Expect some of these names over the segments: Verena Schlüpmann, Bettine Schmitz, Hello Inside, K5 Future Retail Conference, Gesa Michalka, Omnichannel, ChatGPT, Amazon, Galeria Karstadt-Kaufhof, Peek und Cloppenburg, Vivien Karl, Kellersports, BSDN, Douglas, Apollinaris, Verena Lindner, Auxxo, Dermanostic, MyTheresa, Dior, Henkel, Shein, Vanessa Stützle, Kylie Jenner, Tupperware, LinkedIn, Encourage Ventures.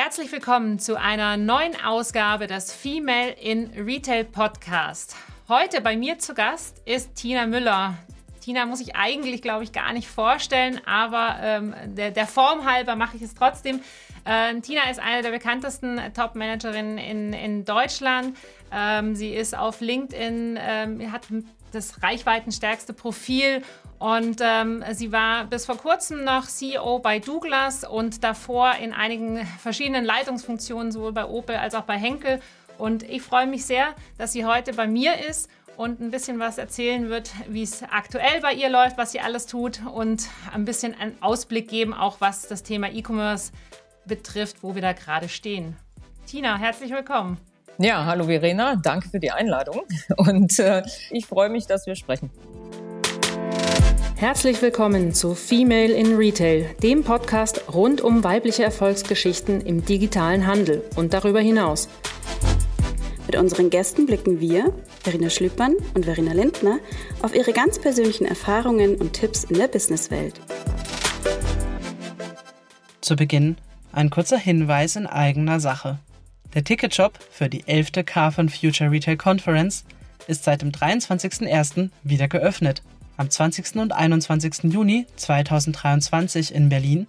Herzlich willkommen zu einer neuen Ausgabe des Female in Retail Podcast. Heute bei mir zu Gast ist Tina Müller. Tina muss ich eigentlich, glaube ich, gar nicht vorstellen, aber der Form halber mache ich es trotzdem. Tina ist eine der bekanntesten Top-Managerinnen in Deutschland. Sie ist auf LinkedIn, hat das reichweitenstärkste Profil und sie war bis vor kurzem noch CEO bei Douglas und davor in einigen verschiedenen Leitungsfunktionen, sowohl bei Opel als auch bei Henkel. Und ich freue mich sehr, dass sie heute bei mir ist und ein bisschen was erzählen wird, wie es aktuell bei ihr läuft, was sie alles tut und ein bisschen einen Ausblick geben, auch was das Thema E-Commerce betrifft, wo wir da gerade stehen. Tina, herzlich willkommen. Ja, hallo Verena, danke für die Einladung und ich freue mich, dass wir sprechen. Herzlich willkommen zu Female in Retail, dem Podcast rund um weibliche Erfolgsgeschichten im digitalen Handel und darüber hinaus. Mit unseren Gästen blicken wir, Verena Schlüpmann und Verena Lindner, auf ihre ganz persönlichen Erfahrungen und Tipps in der Businesswelt. Zu Beginn ein kurzer Hinweis in eigener Sache. Der Ticketshop für die 11. K5 Future Retail Conference ist seit dem 23.01. wieder geöffnet. Am 20. und 21. Juni 2023 in Berlin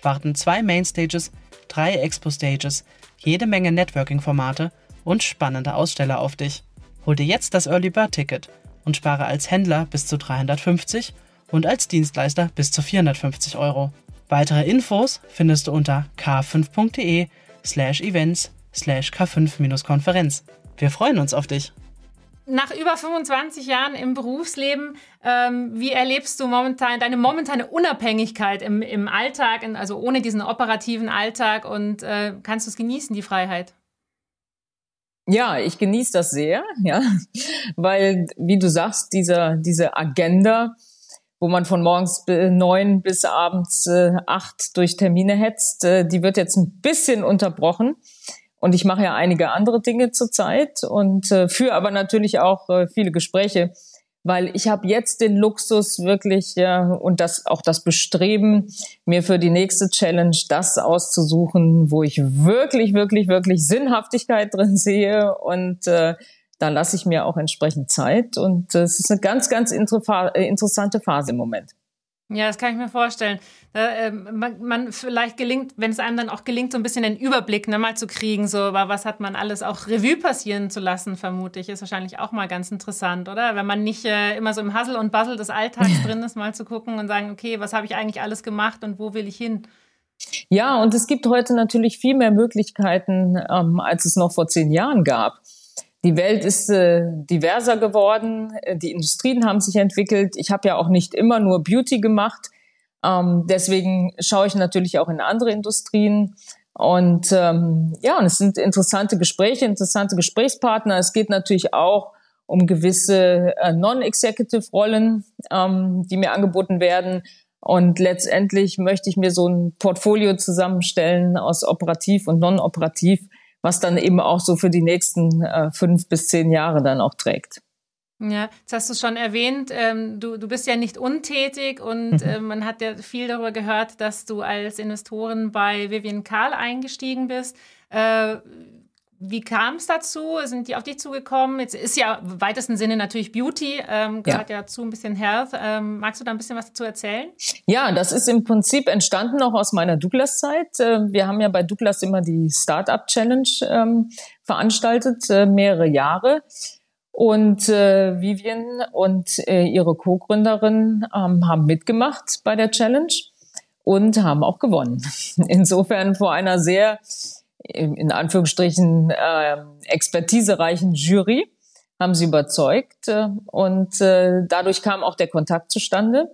warten 2 Mainstages, 3 Expo-Stages, jede Menge Networking-Formate und spannende Aussteller auf dich. Hol dir jetzt das Early Bird Ticket und spare als Händler bis zu 350 und als Dienstleister bis zu 450 €. Weitere Infos findest du unter k5.de/events/k5-Konferenz. Wir freuen uns auf dich. Nach über 25 Jahren im Berufsleben, wie erlebst du momentan deine momentane Unabhängigkeit im Alltag, also ohne diesen operativen Alltag, und kannst du es genießen, die Freiheit? Ja, ich genieße das sehr, ja, weil, wie du sagst, diese Agenda, wo man von morgens 9 bis abends 8 durch Termine hetzt, die wird jetzt ein bisschen unterbrochen. Und ich mache ja einige andere Dinge zurzeit und führe aber natürlich auch viele Gespräche, weil ich habe jetzt den Luxus wirklich und das Bestreben, mir für die nächste Challenge das auszusuchen, wo ich wirklich, wirklich, wirklich Sinnhaftigkeit drin sehe, und da lasse ich mir auch entsprechend Zeit, und es ist eine ganz, ganz interessante Phase im Moment. Ja, das kann ich mir vorstellen. Man vielleicht gelingt, wenn es einem dann auch gelingt, so ein bisschen den Überblick, ne, mal zu kriegen, so, aber was hat man alles auch Revue passieren zu lassen, vermute ich, ist wahrscheinlich auch mal ganz interessant, oder? Wenn man nicht immer so im Hassel und Bassel des Alltags drin ist, mal zu gucken und sagen, okay, was habe ich eigentlich alles gemacht und wo will ich hin? Ja, und es gibt heute natürlich viel mehr Möglichkeiten, als es noch vor 10 Jahren gab. Die Welt ist diverser geworden, die Industrien haben sich entwickelt. Ich habe ja auch nicht immer nur Beauty gemacht, deswegen schaue ich natürlich auch in andere Industrien. Und ja, und es sind interessante Gespräche, interessante Gesprächspartner. Es geht natürlich auch um gewisse Non-Executive-Rollen, die mir angeboten werden. Und letztendlich möchte ich mir so ein Portfolio zusammenstellen aus operativ und non-operativ, was dann eben auch so für die nächsten 5 bis 10 Jahre dann auch trägt. Ja, jetzt hast du es schon erwähnt, du bist ja nicht untätig, und man hat ja viel darüber gehört, dass du als Investorin bei Vivien Karl eingestiegen bist. Wie kam es dazu? Sind die auf dich zugekommen? Jetzt ist ja im weitesten Sinne natürlich Beauty, gehört ja dazu, ein bisschen Health. Magst du da ein bisschen was dazu erzählen? Ja, das ist im Prinzip entstanden auch aus meiner Douglas-Zeit. Wir haben ja bei Douglas immer die Startup-Challenge veranstaltet, mehrere Jahre. Und Vivien und ihre Co-Gründerin haben mitgemacht bei der Challenge und haben auch gewonnen. Insofern vor einer sehr, in Anführungsstrichen, expertisereichen Jury haben sie überzeugt, und dadurch kam auch der Kontakt zustande.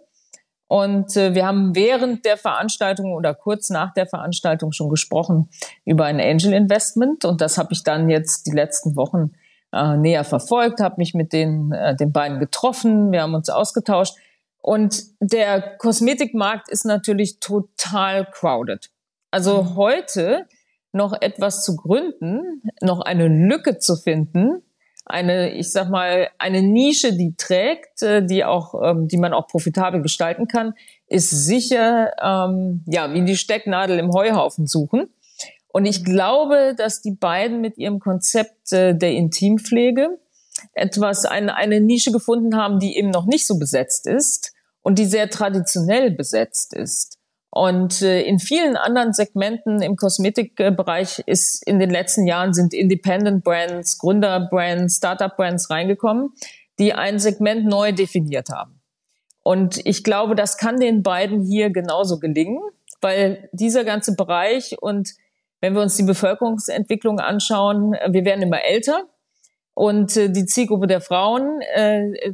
Und wir haben während der Veranstaltung oder kurz nach der Veranstaltung schon gesprochen über ein Angel Investment, und das habe ich dann jetzt die letzten Wochen näher verfolgt, habe mich mit den beiden getroffen, wir haben uns ausgetauscht, und der Kosmetikmarkt ist natürlich total crowded. Also heute noch etwas zu gründen, noch eine Lücke zu finden, eine Nische, die trägt, die man auch profitabel gestalten kann, ist sicher, ja, wie die Stecknadel im Heuhaufen suchen. Und ich glaube, dass die beiden mit ihrem Konzept der Intimpflege eine Nische gefunden haben, die eben noch nicht so besetzt ist und die sehr traditionell besetzt ist. Und in vielen anderen Segmenten im Kosmetikbereich ist in den letzten Jahren sind Independent Brands, Gründer Brands, Startup Brands reingekommen, die ein Segment neu definiert haben. Und ich glaube, das kann den beiden hier genauso gelingen, weil dieser ganze Bereich und wenn wir uns die Bevölkerungsentwicklung anschauen, wir werden immer älter. Und die Zielgruppe der Frauen,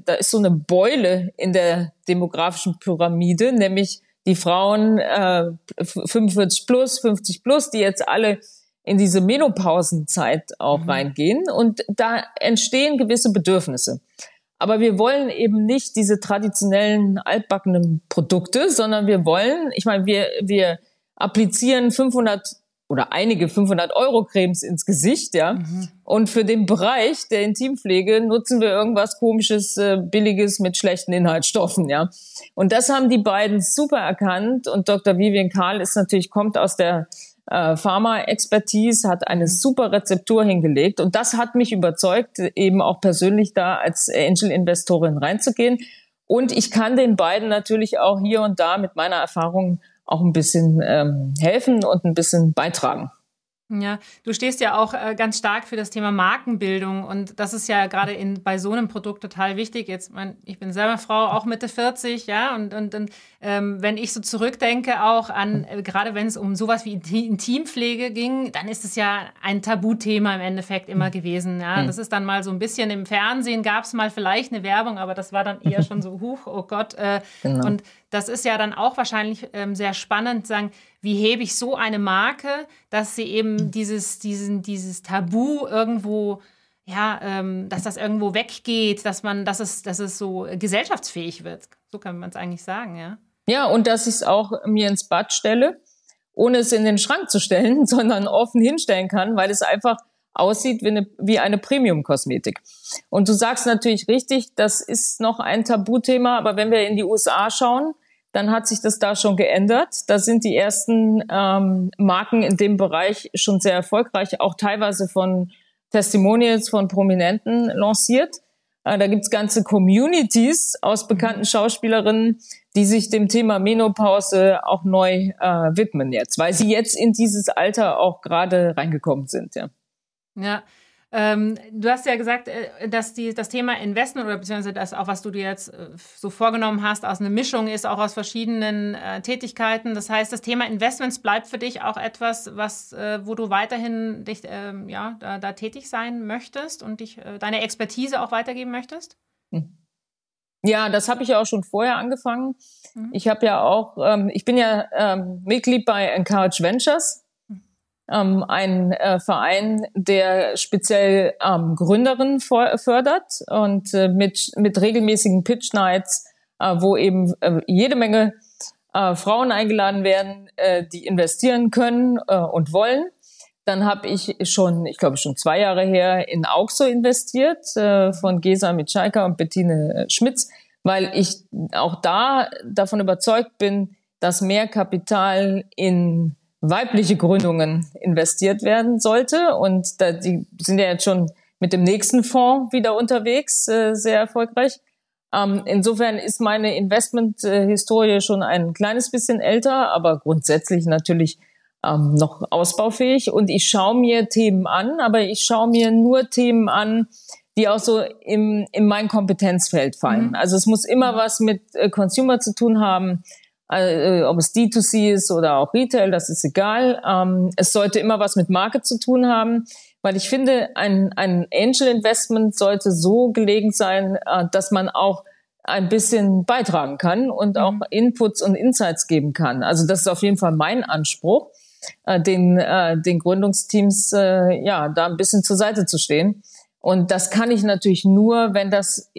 da ist so eine Beule in der demografischen Pyramide, nämlich die Frauen 45 plus, 50 plus, die jetzt alle in diese Menopausenzeit auch reingehen. Und da entstehen gewisse Bedürfnisse. Aber wir wollen eben nicht diese traditionellen, altbackenen Produkte, sondern wir wollen, ich meine, wir applizieren 500 €-Cremes ins Gesicht, ja. Mhm. Und für den Bereich der Intimpflege nutzen wir irgendwas Komisches, Billiges mit schlechten Inhaltsstoffen, ja. Und das haben die beiden super erkannt. Und Dr. Vivien Karl ist natürlich, kommt aus der Pharma-Expertise, hat eine super Rezeptur hingelegt. Und das hat mich überzeugt, eben auch persönlich da als Angel-Investorin reinzugehen. Und ich kann den beiden natürlich auch hier und da mit meiner Erfahrung auch ein bisschen helfen und ein bisschen beitragen. Ja, du stehst ja auch ganz stark für das Thema Markenbildung und das ist ja gerade bei so einem Produkt total wichtig. Jetzt, ich bin selber Frau, auch Mitte 40, ja, und wenn ich so zurückdenke auch an, gerade wenn es um sowas wie Intimpflege ging, dann ist es ja ein Tabuthema im Endeffekt immer gewesen, ja. Das ist dann mal so ein bisschen im Fernsehen, gab es mal vielleicht eine Werbung, aber das war dann eher schon so, huch, oh Gott. Genau. Und das ist ja dann auch wahrscheinlich sehr spannend, sagen, wie hebe ich so eine Marke, dass sie eben dieses Tabu irgendwo, ja, dass das irgendwo weggeht, dass es so gesellschaftsfähig wird. So kann man es eigentlich sagen, ja. Ja, und dass ich es auch mir ins Bad stelle, ohne es in den Schrank zu stellen, sondern offen hinstellen kann, weil es einfach aussieht wie eine Premium-Kosmetik. Und du sagst natürlich richtig, das ist noch ein Tabuthema, aber wenn wir in die USA schauen, dann hat sich das da schon geändert. Da sind die ersten Marken in dem Bereich schon sehr erfolgreich, auch teilweise von Testimonials von Prominenten lanciert. Da gibt's ganze Communities aus bekannten Schauspielerinnen, die sich dem Thema Menopause auch neu widmen jetzt, weil sie jetzt in dieses Alter auch gerade reingekommen sind. Ja. Du hast ja gesagt, dass das Thema Investment oder beziehungsweise das auch, was du dir jetzt so vorgenommen hast, aus einer Mischung ist, auch aus verschiedenen Tätigkeiten. Das heißt, das Thema Investments bleibt für dich auch etwas, wo du weiterhin dich da tätig sein möchtest und dich deine Expertise auch weitergeben möchtest? Ja, das habe ich ja auch schon vorher angefangen. Mhm. Ich habe ja auch, ich bin ja Mitglied bei Encourage Ventures. Ein Verein, der speziell Gründerinnen fördert und mit regelmäßigen Pitch-Nights, wo eben jede Menge Frauen eingeladen werden, die investieren können und wollen. Dann habe ich schon 2 Jahre her in Auxxo investiert von Gesa Michalka und Bettine Schmitz, weil ich auch da davon überzeugt bin, dass mehr Kapital in weibliche Gründungen investiert werden sollte. Und die sind ja jetzt schon mit dem nächsten Fonds wieder unterwegs, sehr erfolgreich. Insofern ist meine Investment-Historie schon ein kleines bisschen älter, aber grundsätzlich natürlich noch ausbaufähig. Und ich schaue mir Themen an, aber ich schaue mir nur Themen an, die auch so in mein Kompetenzfeld fallen. Mhm. Also es muss immer was mit Consumer zu tun haben, ob es D2C ist oder auch Retail, das ist egal. Es sollte immer was mit Marke zu tun haben, weil ich finde, ein Angel-Investment sollte so gelegen sein, dass man auch ein bisschen beitragen kann und auch Inputs und Insights geben kann. Also das ist auf jeden Fall mein Anspruch, den Gründungsteams da ein bisschen zur Seite zu stehen. Und das kann ich natürlich nur, wenn das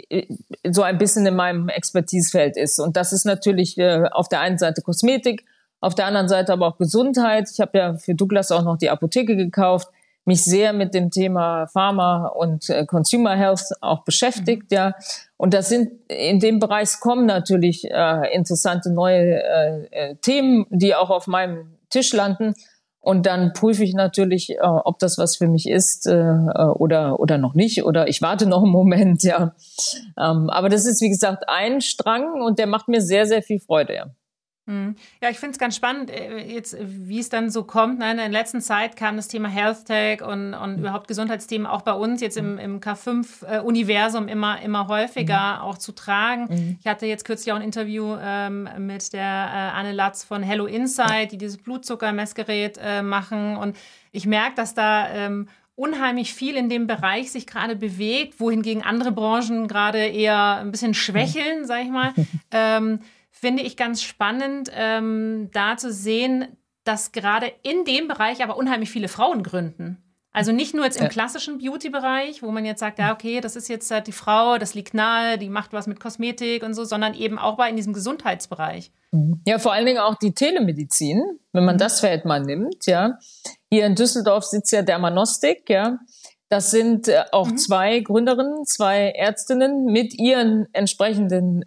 so ein bisschen in meinem Expertisefeld ist. Und das ist natürlich auf der einen Seite Kosmetik, auf der anderen Seite aber auch Gesundheit. Ich habe ja für Douglas auch noch die Apotheke gekauft, mich sehr mit dem Thema Pharma und Consumer Health auch beschäftigt, ja. Und das sind, in dem Bereich kommen natürlich interessante neue Themen, die auch auf meinem Tisch landen. Und dann prüfe ich natürlich, ob das was für mich ist oder noch nicht. Oder ich warte noch einen Moment, ja. Aber das ist, wie gesagt, ein Strang und der macht mir sehr, sehr viel Freude, ja. Ja, ich finde es ganz spannend, jetzt, wie es dann so kommt. Nein, in der letzten Zeit kam das Thema Health Tech und überhaupt Gesundheitsthemen auch bei uns jetzt im K5-Universum immer häufiger auch zu tragen. Ich hatte jetzt kürzlich auch ein Interview mit der Anne Latz von Hello Inside, die dieses Blutzuckermessgerät machen. Und ich merke, dass da unheimlich viel in dem Bereich sich gerade bewegt, wohingegen andere Branchen gerade eher ein bisschen schwächeln, sag ich mal. Finde ich ganz spannend, da zu sehen, dass gerade in dem Bereich aber unheimlich viele Frauen gründen. Also nicht nur jetzt im klassischen Beauty-Bereich, wo man jetzt sagt, ja, okay, das ist jetzt halt die Frau, das liegt nahe, die macht was mit Kosmetik und so, sondern eben auch in diesem Gesundheitsbereich. Ja, vor allen Dingen auch die Telemedizin, wenn man das Feld mal nimmt, ja. Hier in Düsseldorf sitzt ja Dermanostic, ja. Das sind auch zwei Gründerinnen, zwei Ärztinnen mit ihren entsprechenden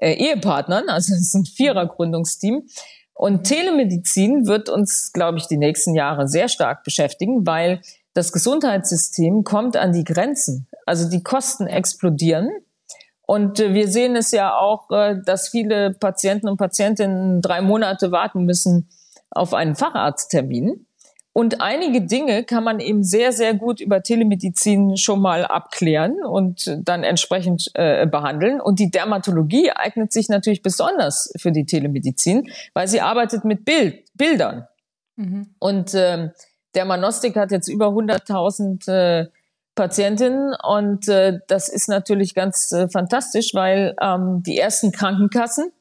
Ehepartnern. Also es ist ein Vierer-Gründungsteam. Und Telemedizin wird uns, glaube ich, die nächsten Jahre sehr stark beschäftigen, weil das Gesundheitssystem kommt an die Grenzen. Also die Kosten explodieren. Und wir sehen es ja auch, dass viele Patienten und Patientinnen 3 Monate warten müssen auf einen Facharzttermin. Und einige Dinge kann man eben sehr, sehr gut über Telemedizin schon mal abklären und dann entsprechend behandeln. Und die Dermatologie eignet sich natürlich besonders für die Telemedizin, weil sie arbeitet mit Bildern. Und Dermanostic hat jetzt über 100.000 Patientinnen und das ist natürlich ganz fantastisch, weil die ersten Krankenkassen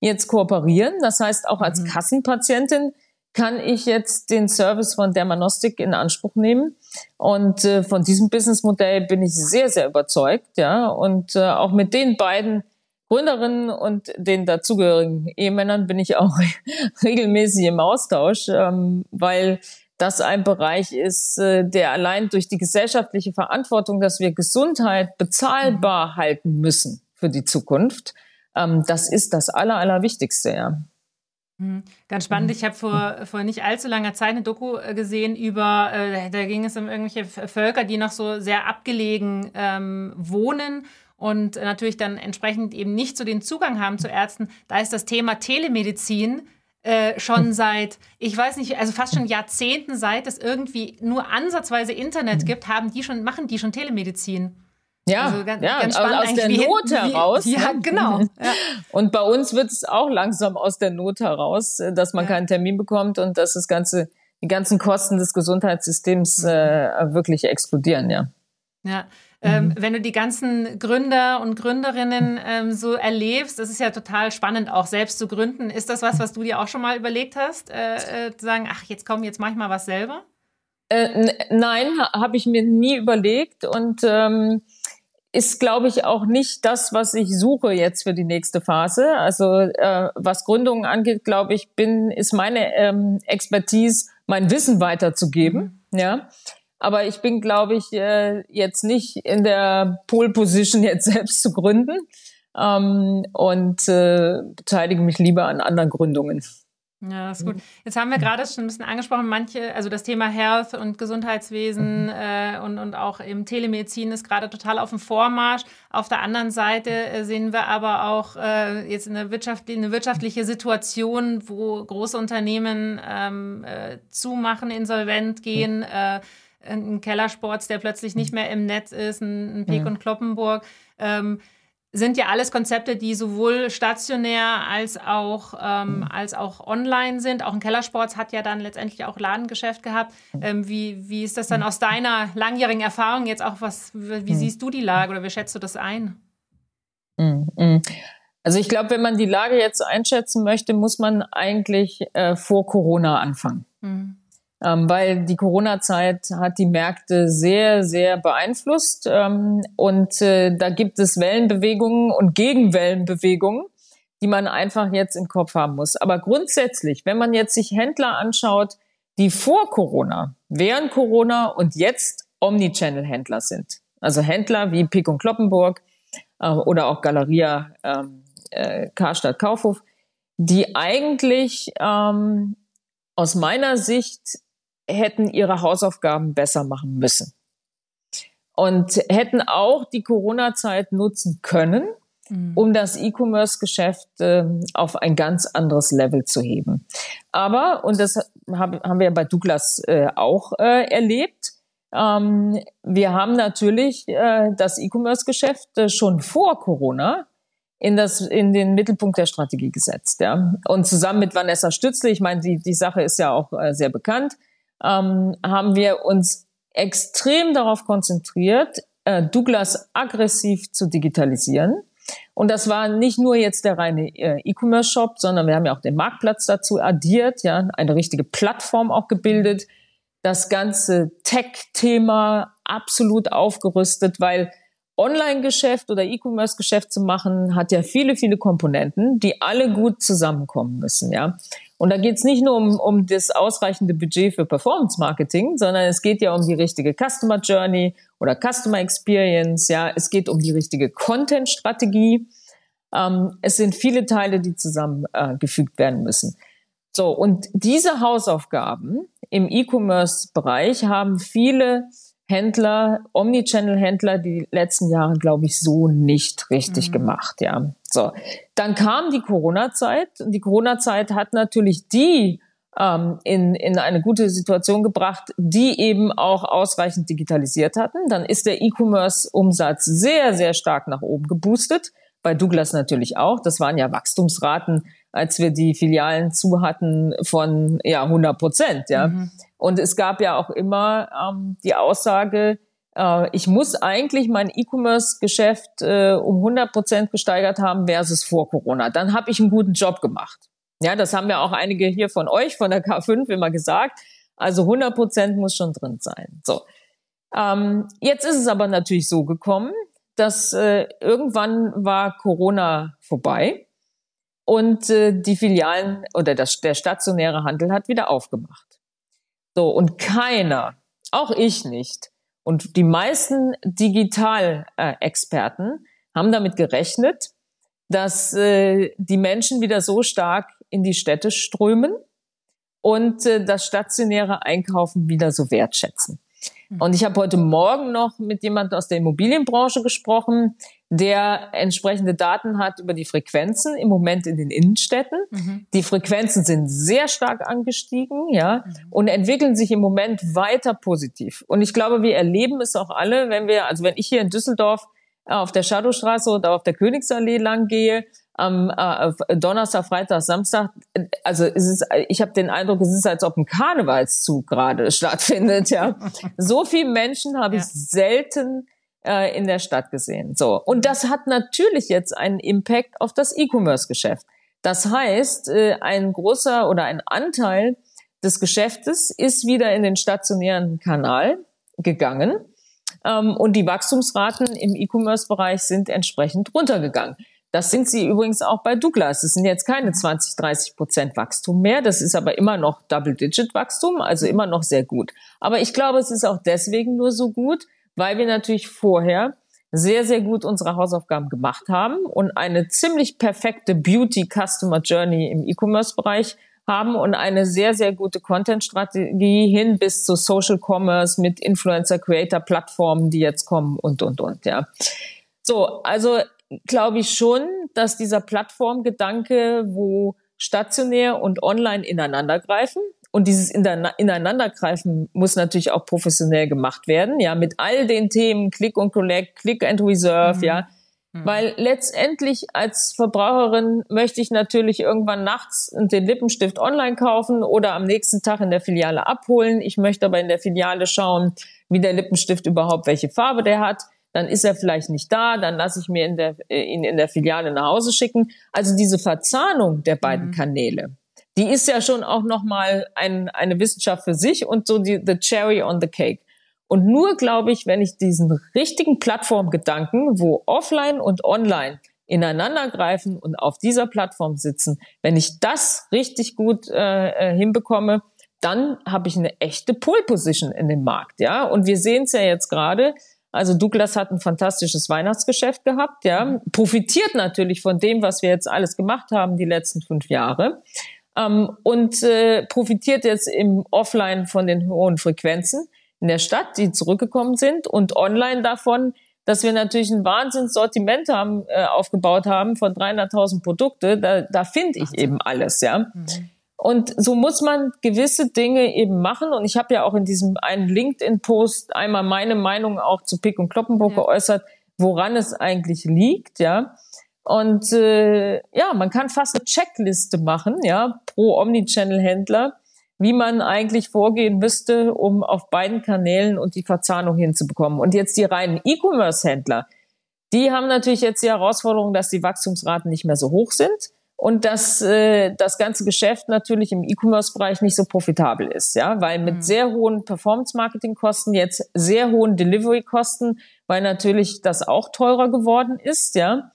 jetzt kooperieren. Das heißt, auch als Kassenpatientin kann ich jetzt den Service von Dermanostic in Anspruch nehmen. Und von diesem Businessmodell bin ich sehr, sehr überzeugt, ja. Und auch mit den beiden Gründerinnen und den dazugehörigen Ehemännern bin ich auch regelmäßig im Austausch, weil das ein Bereich ist, der allein durch die gesellschaftliche Verantwortung, dass wir Gesundheit bezahlbar halten müssen für die Zukunft, das ist das Allerwichtigste, ja. Ganz spannend. Ich habe vor nicht allzu langer Zeit eine Doku gesehen über, da ging es um irgendwelche Völker, die noch so sehr abgelegen wohnen und natürlich dann entsprechend eben nicht so den Zugang haben zu Ärzten. Da ist das Thema Telemedizin schon seit, ich weiß nicht, also fast schon Jahrzehnten, seit es irgendwie nur ansatzweise Internet gibt, machen die schon Telemedizin. Ja, also ganz spannend, aus der Not heraus. Ja, genau. Ja. Und bei uns wird es auch langsam aus der Not heraus, dass man keinen Termin bekommt und dass die ganzen Kosten des Gesundheitssystems wirklich explodieren, ja. Ja, wenn du die ganzen Gründer und Gründerinnen so erlebst, das ist ja total spannend, auch selbst zu gründen. Ist das was du dir auch schon mal überlegt hast? Zu sagen, ach, jetzt mach ich mal was selber? Nein, habe ich mir nie überlegt und ist, glaube ich, auch nicht das, was ich suche jetzt für die nächste Phase. Also was Gründungen angeht, glaube ich, ist meine Expertise, mein Wissen weiterzugeben. Ja, aber ich bin, glaube ich, jetzt nicht in der Pole Position, jetzt selbst zu gründen und beteilige mich lieber an anderen Gründungen. Ja, das ist gut. Jetzt haben wir gerade schon ein bisschen angesprochen, also das Thema Health und Gesundheitswesen und auch im Telemedizin ist gerade total auf dem Vormarsch. Auf der anderen Seite sehen wir aber auch jetzt eine wirtschaftliche Situation, wo große Unternehmen zumachen, insolvent gehen, ein Kellersports, der plötzlich nicht mehr im Netz ist, ein Peek und Cloppenburg. Sind ja alles Konzepte, die sowohl stationär als auch online sind. Auch ein Kellersports hat ja dann letztendlich auch Ladengeschäft gehabt. Wie ist das dann aus deiner langjährigen Erfahrung jetzt auch, wie siehst du die Lage oder wie schätzt du das ein? Also ich glaube, wenn man die Lage jetzt einschätzen möchte, muss man eigentlich vor Corona anfangen. Weil die Corona-Zeit hat die Märkte sehr, sehr beeinflusst. Und da gibt es Wellenbewegungen und Gegenwellenbewegungen, die man einfach jetzt im Kopf haben muss. Aber grundsätzlich, wenn man jetzt sich Händler anschaut, die vor Corona, während Corona und jetzt Omnichannel-Händler sind. Also Händler wie Peek und Cloppenburg oder auch Galeria Karstadt-Kaufhof, die eigentlich aus meiner Sicht hätten ihre Hausaufgaben besser machen müssen und hätten auch die Corona-Zeit nutzen können, um das E-Commerce-Geschäft auf ein ganz anderes Level zu heben. Aber, und das haben wir bei Douglas auch erlebt, wir haben natürlich das E-Commerce-Geschäft schon vor Corona in den Mittelpunkt der Strategie gesetzt. Ja? Und zusammen mit Vanessa Stützle, ich meine, die Sache ist ja auch sehr bekannt, haben wir uns extrem darauf konzentriert, Douglas aggressiv zu digitalisieren. Und das war nicht nur jetzt der reine E-Commerce-Shop, sondern wir haben ja auch den Marktplatz dazu addiert, ja, eine richtige Plattform auch gebildet, das ganze Tech-Thema absolut aufgerüstet, weil Online-Geschäft oder E-Commerce-Geschäft zu machen, hat ja viele, viele Komponenten, die alle gut zusammenkommen müssen, ja. Und da geht es nicht nur um das ausreichende Budget für Performance-Marketing, sondern es geht ja um die richtige Customer Journey oder Customer Experience, ja. Es geht um die richtige Content-Strategie. Es sind viele Teile, die zusammengefügt werden müssen. So, und diese Hausaufgaben im E-Commerce-Bereich haben viele Händler, Omnichannel-Händler, die letzten Jahre, glaube ich, so nicht richtig gemacht, ja. So. Dann kam die Corona-Zeit und die Corona-Zeit hat natürlich die in eine gute Situation gebracht, die eben auch ausreichend digitalisiert hatten. Dann ist der E-Commerce-Umsatz sehr, sehr stark nach oben geboostet. Bei Douglas natürlich auch. Das waren ja Wachstumsraten, als wir die Filialen zu hatten, von 100%, ja. Mhm. Und es gab ja auch immer die Aussage, ich muss eigentlich mein E-Commerce-Geschäft um 100% gesteigert haben versus vor Corona. Dann habe ich einen guten Job gemacht. Ja, das haben ja auch einige hier von euch, von der K5 immer gesagt. Also 100% muss schon drin sein. So. Jetzt ist es aber natürlich so gekommen, dass irgendwann war Corona vorbei und die Filialen oder der stationäre Handel hat wieder aufgemacht. So, und keiner, auch ich nicht, und die meisten Digital-Experten haben damit gerechnet, dass die Menschen wieder so stark in die Städte strömen und das stationäre Einkaufen wieder so wertschätzen. Und ich habe heute Morgen noch mit jemandem aus der Immobilienbranche gesprochen, der entsprechende Daten hat über die Frequenzen im Moment in den Innenstädten. Mhm. Die Frequenzen sind sehr stark angestiegen, ja, und entwickeln sich im Moment weiter positiv. Und ich glaube, wir erleben es auch alle, wenn ich hier in Düsseldorf auf der Schadowstraße oder auf der Königsallee lang gehe, am Donnerstag, Freitag, Samstag, also ich habe den Eindruck, es ist, als ob ein Karnevalszug gerade stattfindet, ja. So viele Menschen habe ich selten in der Stadt gesehen. So. Und das hat natürlich jetzt einen Impact auf das E-Commerce-Geschäft. Das heißt, ein großer oder ein Anteil des Geschäftes ist wieder in den stationären Kanal gegangen, und die Wachstumsraten im E-Commerce-Bereich sind entsprechend runtergegangen. Das sind sie übrigens auch bei Douglas. Das sind jetzt keine 20-30% Wachstum mehr. Das ist aber immer noch Double-Digit-Wachstum, also immer noch sehr gut. Aber ich glaube, es ist auch deswegen nur so gut, weil wir natürlich vorher sehr, sehr gut unsere Hausaufgaben gemacht haben und eine ziemlich perfekte Beauty-Customer-Journey im E-Commerce-Bereich haben und eine sehr, sehr gute Content-Strategie hin bis zu Social Commerce mit Influencer-Creator-Plattformen, die jetzt kommen und, ja. So, also glaube ich schon, dass dieser Plattformgedanke, wo stationär und online ineinandergreifen, und dieses Ineinandergreifen muss natürlich auch professionell gemacht werden, ja, mit all den Themen Click und Collect, Click and Reserve, ja, weil letztendlich als Verbraucherin möchte ich natürlich irgendwann nachts den Lippenstift online kaufen oder am nächsten Tag in der Filiale abholen. Ich möchte aber in der Filiale schauen, wie der Lippenstift überhaupt, welche Farbe der hat. Dann ist er vielleicht nicht da, dann lasse ich mir ihn in der Filiale nach Hause schicken. Also diese Verzahnung der beiden Kanäle, die ist ja schon auch nochmal eine Wissenschaft für sich und so the cherry on the cake. Und nur, glaube ich, wenn ich diesen richtigen Plattformgedanken, wo offline und online ineinandergreifen und auf dieser Plattform sitzen, wenn ich das richtig gut hinbekomme, dann habe ich eine echte Pole-Position in dem Markt, ja. Und wir sehen es ja jetzt gerade, also Douglas hat ein fantastisches Weihnachtsgeschäft gehabt, ja, profitiert natürlich von dem, was wir jetzt alles gemacht haben die letzten 5 Jahre. und profitiert jetzt im Offline von den hohen Frequenzen in der Stadt, die zurückgekommen sind, und online davon, dass wir natürlich ein Wahnsinnssortiment haben, aufgebaut haben von 300.000 Produkte. Da finde ich eben alles, ja. Mhm. Und so muss man gewisse Dinge eben machen. Und ich habe ja auch in diesem einen LinkedIn-Post einmal meine Meinung auch zu Peek und Cloppenburg geäußert, woran es eigentlich liegt, ja. Und man kann fast eine Checkliste machen, ja, pro Omnichannel-Händler, wie man eigentlich vorgehen müsste, um auf beiden Kanälen und die Verzahnung hinzubekommen. Und jetzt die reinen E-Commerce-Händler, die haben natürlich jetzt die Herausforderung, dass die Wachstumsraten nicht mehr so hoch sind und dass das ganze Geschäft natürlich im E-Commerce-Bereich nicht so profitabel ist, ja, weil mit sehr hohen Performance-Marketing-Kosten, jetzt sehr hohen Delivery-Kosten, weil natürlich das auch teurer geworden ist, ja,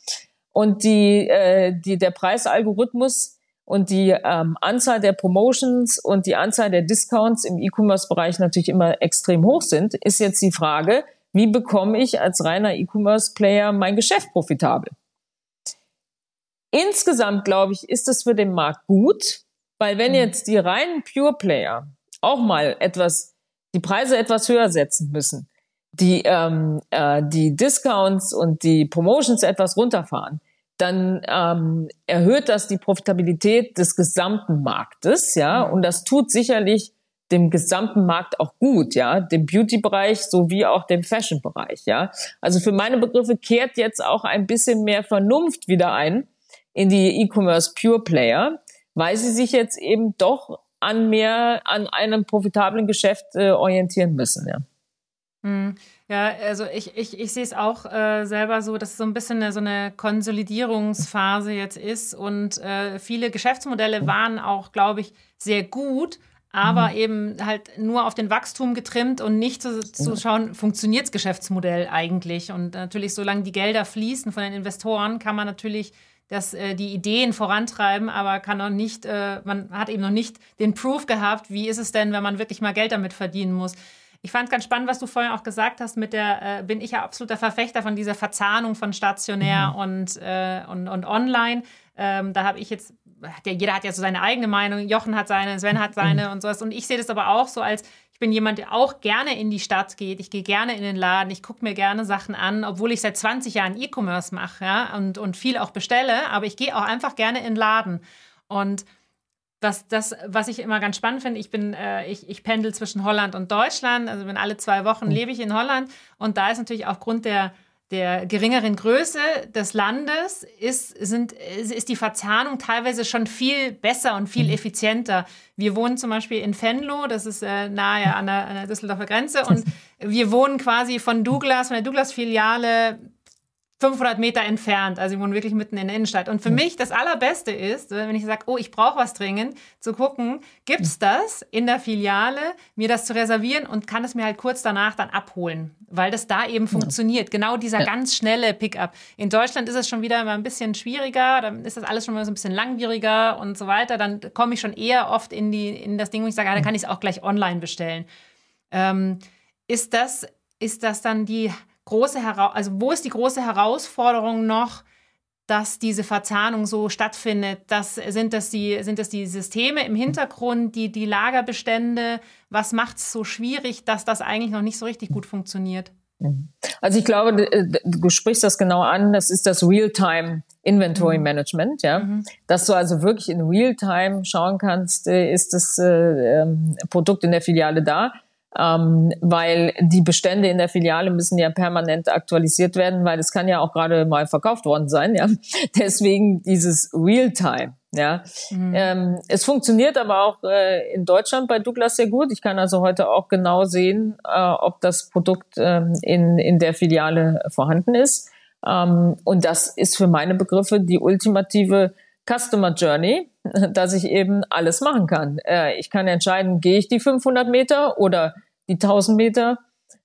und der Preisalgorithmus und die Anzahl der Promotions und die Anzahl der Discounts im E-Commerce-Bereich natürlich immer extrem hoch sind, ist jetzt die Frage, wie bekomme ich als reiner E-Commerce-Player mein Geschäft profitabel? Insgesamt, glaube ich, ist es für den Markt gut, weil wenn jetzt die reinen Pure-Player auch mal die Preise etwas höher setzen müssen, die Discounts und die Promotions etwas runterfahren, dann erhöht das die Profitabilität des gesamten Marktes, ja, und das tut sicherlich dem gesamten Markt auch gut, ja, dem Beauty-Bereich sowie auch dem Fashion-Bereich, ja. Also für meine Begriffe kehrt jetzt auch ein bisschen mehr Vernunft wieder ein in die E-Commerce-Pure-Player, weil sie sich jetzt eben doch an einem profitablen Geschäft orientieren müssen, ja. Ja, also ich sehe es auch selber so, dass es so ein bisschen so eine Konsolidierungsphase jetzt ist und viele Geschäftsmodelle waren auch, glaube ich, sehr gut, aber eben halt nur auf den Wachstum getrimmt und nicht zu schauen, funktioniert das Geschäftsmodell eigentlich? Und natürlich, solange die Gelder fließen von den Investoren, kann man natürlich die Ideen vorantreiben, aber man hat eben noch nicht den Proof gehabt, wie ist es denn, wenn man wirklich mal Geld damit verdienen muss. Ich fand es ganz spannend, was du vorhin auch gesagt hast, bin ich ja absoluter Verfechter von dieser Verzahnung von stationär und online. Da habe ich jetzt, jeder hat ja so seine eigene Meinung, Jochen hat seine, Sven hat seine und sowas. Und ich sehe das aber auch so als, ich bin jemand, der auch gerne in die Stadt geht, ich gehe gerne in den Laden, ich gucke mir gerne Sachen an, obwohl ich seit 20 Jahren E-Commerce mache, ja, und viel auch bestelle, aber ich gehe auch einfach gerne in den Laden. Und was ich immer ganz spannend finde, ich pendel zwischen Holland und Deutschland, also bin alle 2 Wochen lebe ich in Holland und da ist natürlich aufgrund der geringeren Größe des Landes ist die Verzahnung teilweise schon viel besser und viel effizienter. Wir wohnen zum Beispiel in Venlo, das ist nahe an der Düsseldorfer Grenze und wir wohnen quasi von der Douglas-Filiale 500 Meter entfernt, also ich wohne wirklich mitten in der Innenstadt. Und für mich das Allerbeste ist, wenn ich sage, oh, ich brauche was dringend, zu gucken, gibt es das in der Filiale, mir das zu reservieren und kann es mir halt kurz danach dann abholen, weil das da eben funktioniert. Genau dieser ganz schnelle Pickup. In Deutschland ist es schon wieder mal ein bisschen schwieriger, dann ist das alles schon mal so ein bisschen langwieriger und so weiter. Dann komme ich schon eher oft in das Ding, wo ich sage, dann kann ich es auch gleich online bestellen. Ist das dann die große wo ist die große Herausforderung noch, dass diese Verzahnung so stattfindet? Sind das die Systeme im Hintergrund, die Lagerbestände? Was macht es so schwierig, dass das eigentlich noch nicht so richtig gut funktioniert? Also ich glaube, du sprichst das genau an, das ist das Real-Time Inventory Management, ja, dass du also wirklich in Real-Time schauen kannst, ist das Produkt in der Filiale da? Weil die Bestände in der Filiale müssen ja permanent aktualisiert werden, weil es kann ja auch gerade mal verkauft worden sein, ja. Deswegen dieses Real-Time, ja. Es funktioniert aber auch in Deutschland bei Douglas sehr gut. Ich kann also heute auch genau sehen, ob das Produkt in der Filiale vorhanden ist. Und das ist für meine Begriffe die ultimative Customer Journey, dass ich eben alles machen kann. Ich kann entscheiden, gehe ich die 500 Meter oder die 1000 Meter,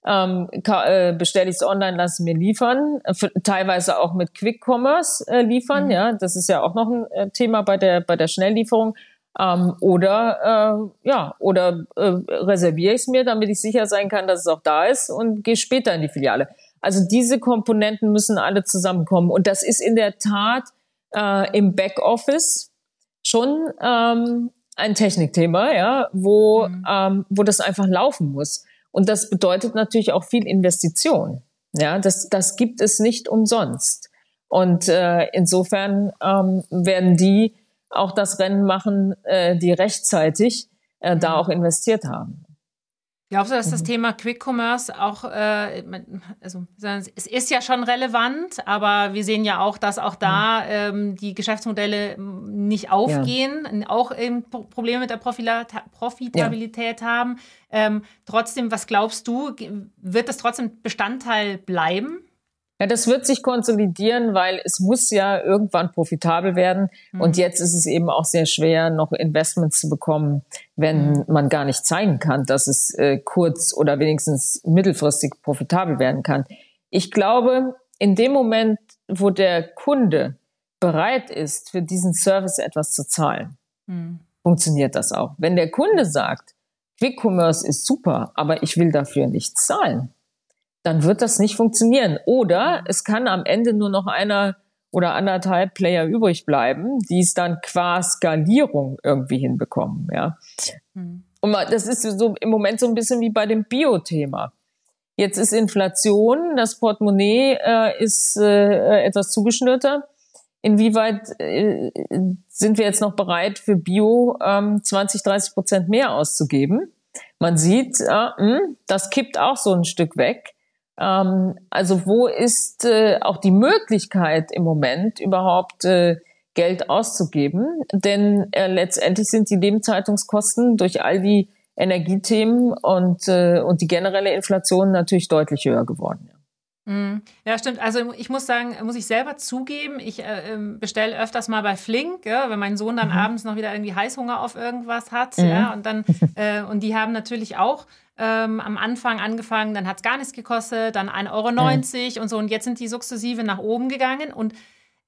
bestelle ich es online, lasse mir liefern, teilweise auch mit Quick-Commerce liefern, ja, das ist ja auch noch ein Thema bei der Schnelllieferung, oder reserviere ich es mir, damit ich sicher sein kann, dass es auch da ist und gehe später in die Filiale. Also diese Komponenten müssen alle zusammenkommen und das ist in der Tat im Backoffice schon ein Technikthema, ja, wo das einfach laufen muss. Und das bedeutet natürlich auch viel Investition. Ja, das gibt es nicht umsonst. Und insofern werden die auch das Rennen machen, die rechtzeitig da auch investiert haben. Glaubst du, dass das Thema Quick Commerce auch, also es ist ja schon relevant, aber wir sehen ja auch, dass auch da die Geschäftsmodelle nicht aufgehen, auch Probleme mit der Profitabilität haben. Trotzdem, was glaubst du, wird das trotzdem Bestandteil bleiben? Ja, das wird sich konsolidieren, weil es muss ja irgendwann profitabel werden. Und jetzt ist es eben auch sehr schwer, noch Investments zu bekommen, wenn man gar nicht zeigen kann, dass es kurz- oder wenigstens mittelfristig profitabel werden kann. Ich glaube, in dem Moment, wo der Kunde bereit ist, für diesen Service etwas zu zahlen, funktioniert das auch. Wenn der Kunde sagt, Quick Commerce ist super, aber ich will dafür nichts zahlen, dann wird das nicht funktionieren. Oder es kann am Ende nur noch einer oder anderthalb Player übrig bleiben, die es dann qua Skalierung irgendwie hinbekommen. Ja. Und das ist so im Moment so ein bisschen wie bei dem Bio-Thema. Jetzt ist Inflation, das Portemonnaie ist etwas zugeschnürter. Inwieweit sind wir jetzt noch bereit, für Bio 20-30% mehr auszugeben? Man sieht, das kippt auch so ein Stück weg. Also wo ist auch die Möglichkeit im Moment überhaupt Geld auszugeben? Denn letztendlich sind die Lebenshaltungskosten durch all die Energiethemen und die generelle Inflation natürlich deutlich höher geworden. Ja, stimmt. Also ich muss sagen, muss ich selber zugeben, ich bestelle öfters mal bei Flink, ja, wenn mein Sohn dann abends noch wieder irgendwie Heißhunger auf irgendwas hat. Ja, und dann und die haben natürlich auch am Anfang angefangen, dann hat es gar nichts gekostet, dann 1,90 € und so. Und jetzt sind die sukzessive nach oben gegangen. Und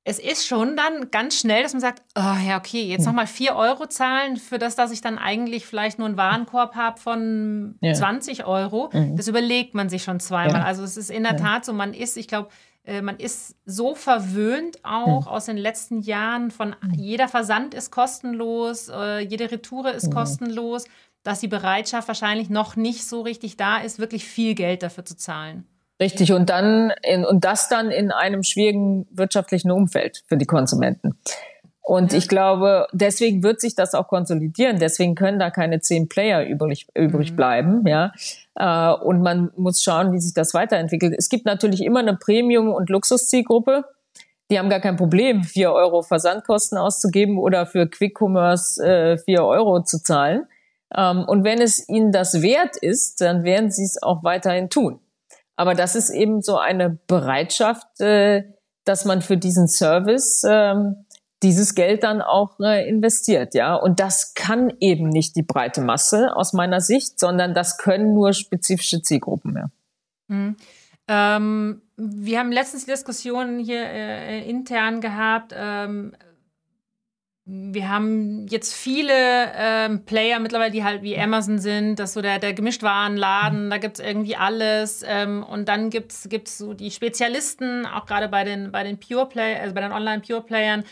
es ist schon dann ganz schnell, dass man sagt, oh ja, okay, jetzt nochmal 4 € zahlen für das, dass ich dann eigentlich vielleicht nur einen Warenkorb habe von 20 €. Das überlegt man sich schon zweimal. Ja. Also es ist in der Tat so, man ist so verwöhnt auch aus den letzten Jahren von jeder Versand ist kostenlos, jede Retoure ist kostenlos, dass die Bereitschaft wahrscheinlich noch nicht so richtig da ist, wirklich viel Geld dafür zu zahlen. Richtig, und das dann in einem schwierigen wirtschaftlichen Umfeld für die Konsumenten. Und ich glaube, deswegen wird sich das auch konsolidieren. Deswegen können da keine 10 Player übrig bleiben, ja. Und man muss schauen, wie sich das weiterentwickelt. Es gibt natürlich immer eine Premium- und Luxuszielgruppe. Die haben gar kein Problem, 4 € Versandkosten auszugeben oder für Quick Commerce 4 € zu zahlen. Und wenn es ihnen das wert ist, dann werden sie es auch weiterhin tun. Aber das ist eben so eine Bereitschaft, dass man für diesen Service dieses Geld dann auch investiert, ja. Und das kann eben nicht die breite Masse aus meiner Sicht, sondern das können nur spezifische Zielgruppen mehr. Wir haben letztens Diskussionen hier intern gehabt. Wir haben jetzt viele Player mittlerweile, die halt wie Amazon sind, das so der Gemischtwarenladen, da gibt's irgendwie alles. Und dann gibt's so die Spezialisten, auch gerade bei den Pure Player, also bei den Online Pure Playern,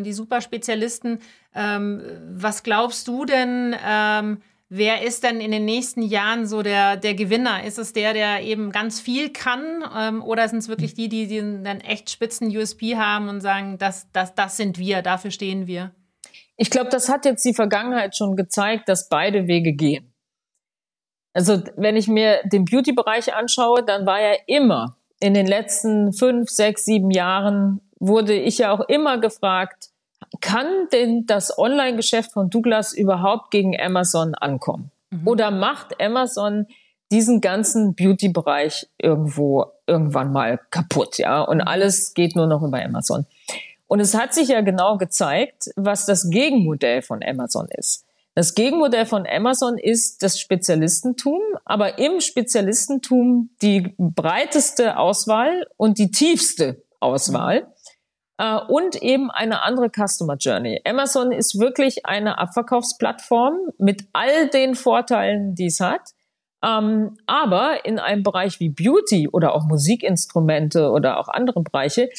die super Spezialisten. Was glaubst du denn? Wer ist denn in den nächsten Jahren so der Gewinner? Ist es der eben ganz viel kann? Oder sind es wirklich die dann echt spitzen USP haben und sagen, das sind wir, dafür stehen wir? Ich glaube, das hat jetzt die Vergangenheit schon gezeigt, dass beide Wege gehen. Also wenn ich mir den Beauty-Bereich anschaue, dann war ja immer in den letzten 5, 6, 7 Jahren, wurde ich ja auch immer gefragt, kann denn das Online-Geschäft von Douglas überhaupt gegen Amazon ankommen? Oder macht Amazon diesen ganzen Beauty-Bereich irgendwann mal kaputt, ja? Und alles geht nur noch über Amazon. Und es hat sich ja genau gezeigt, was das Gegenmodell von Amazon ist. Das Gegenmodell von Amazon ist das Spezialistentum, aber im Spezialistentum die breiteste Auswahl und die tiefste Auswahl. Und eben eine andere Customer Journey. Amazon ist wirklich eine Abverkaufsplattform mit all den Vorteilen, die es hat. Aber in einem Bereich wie Beauty oder auch Musikinstrumente oder auch andere Bereiche,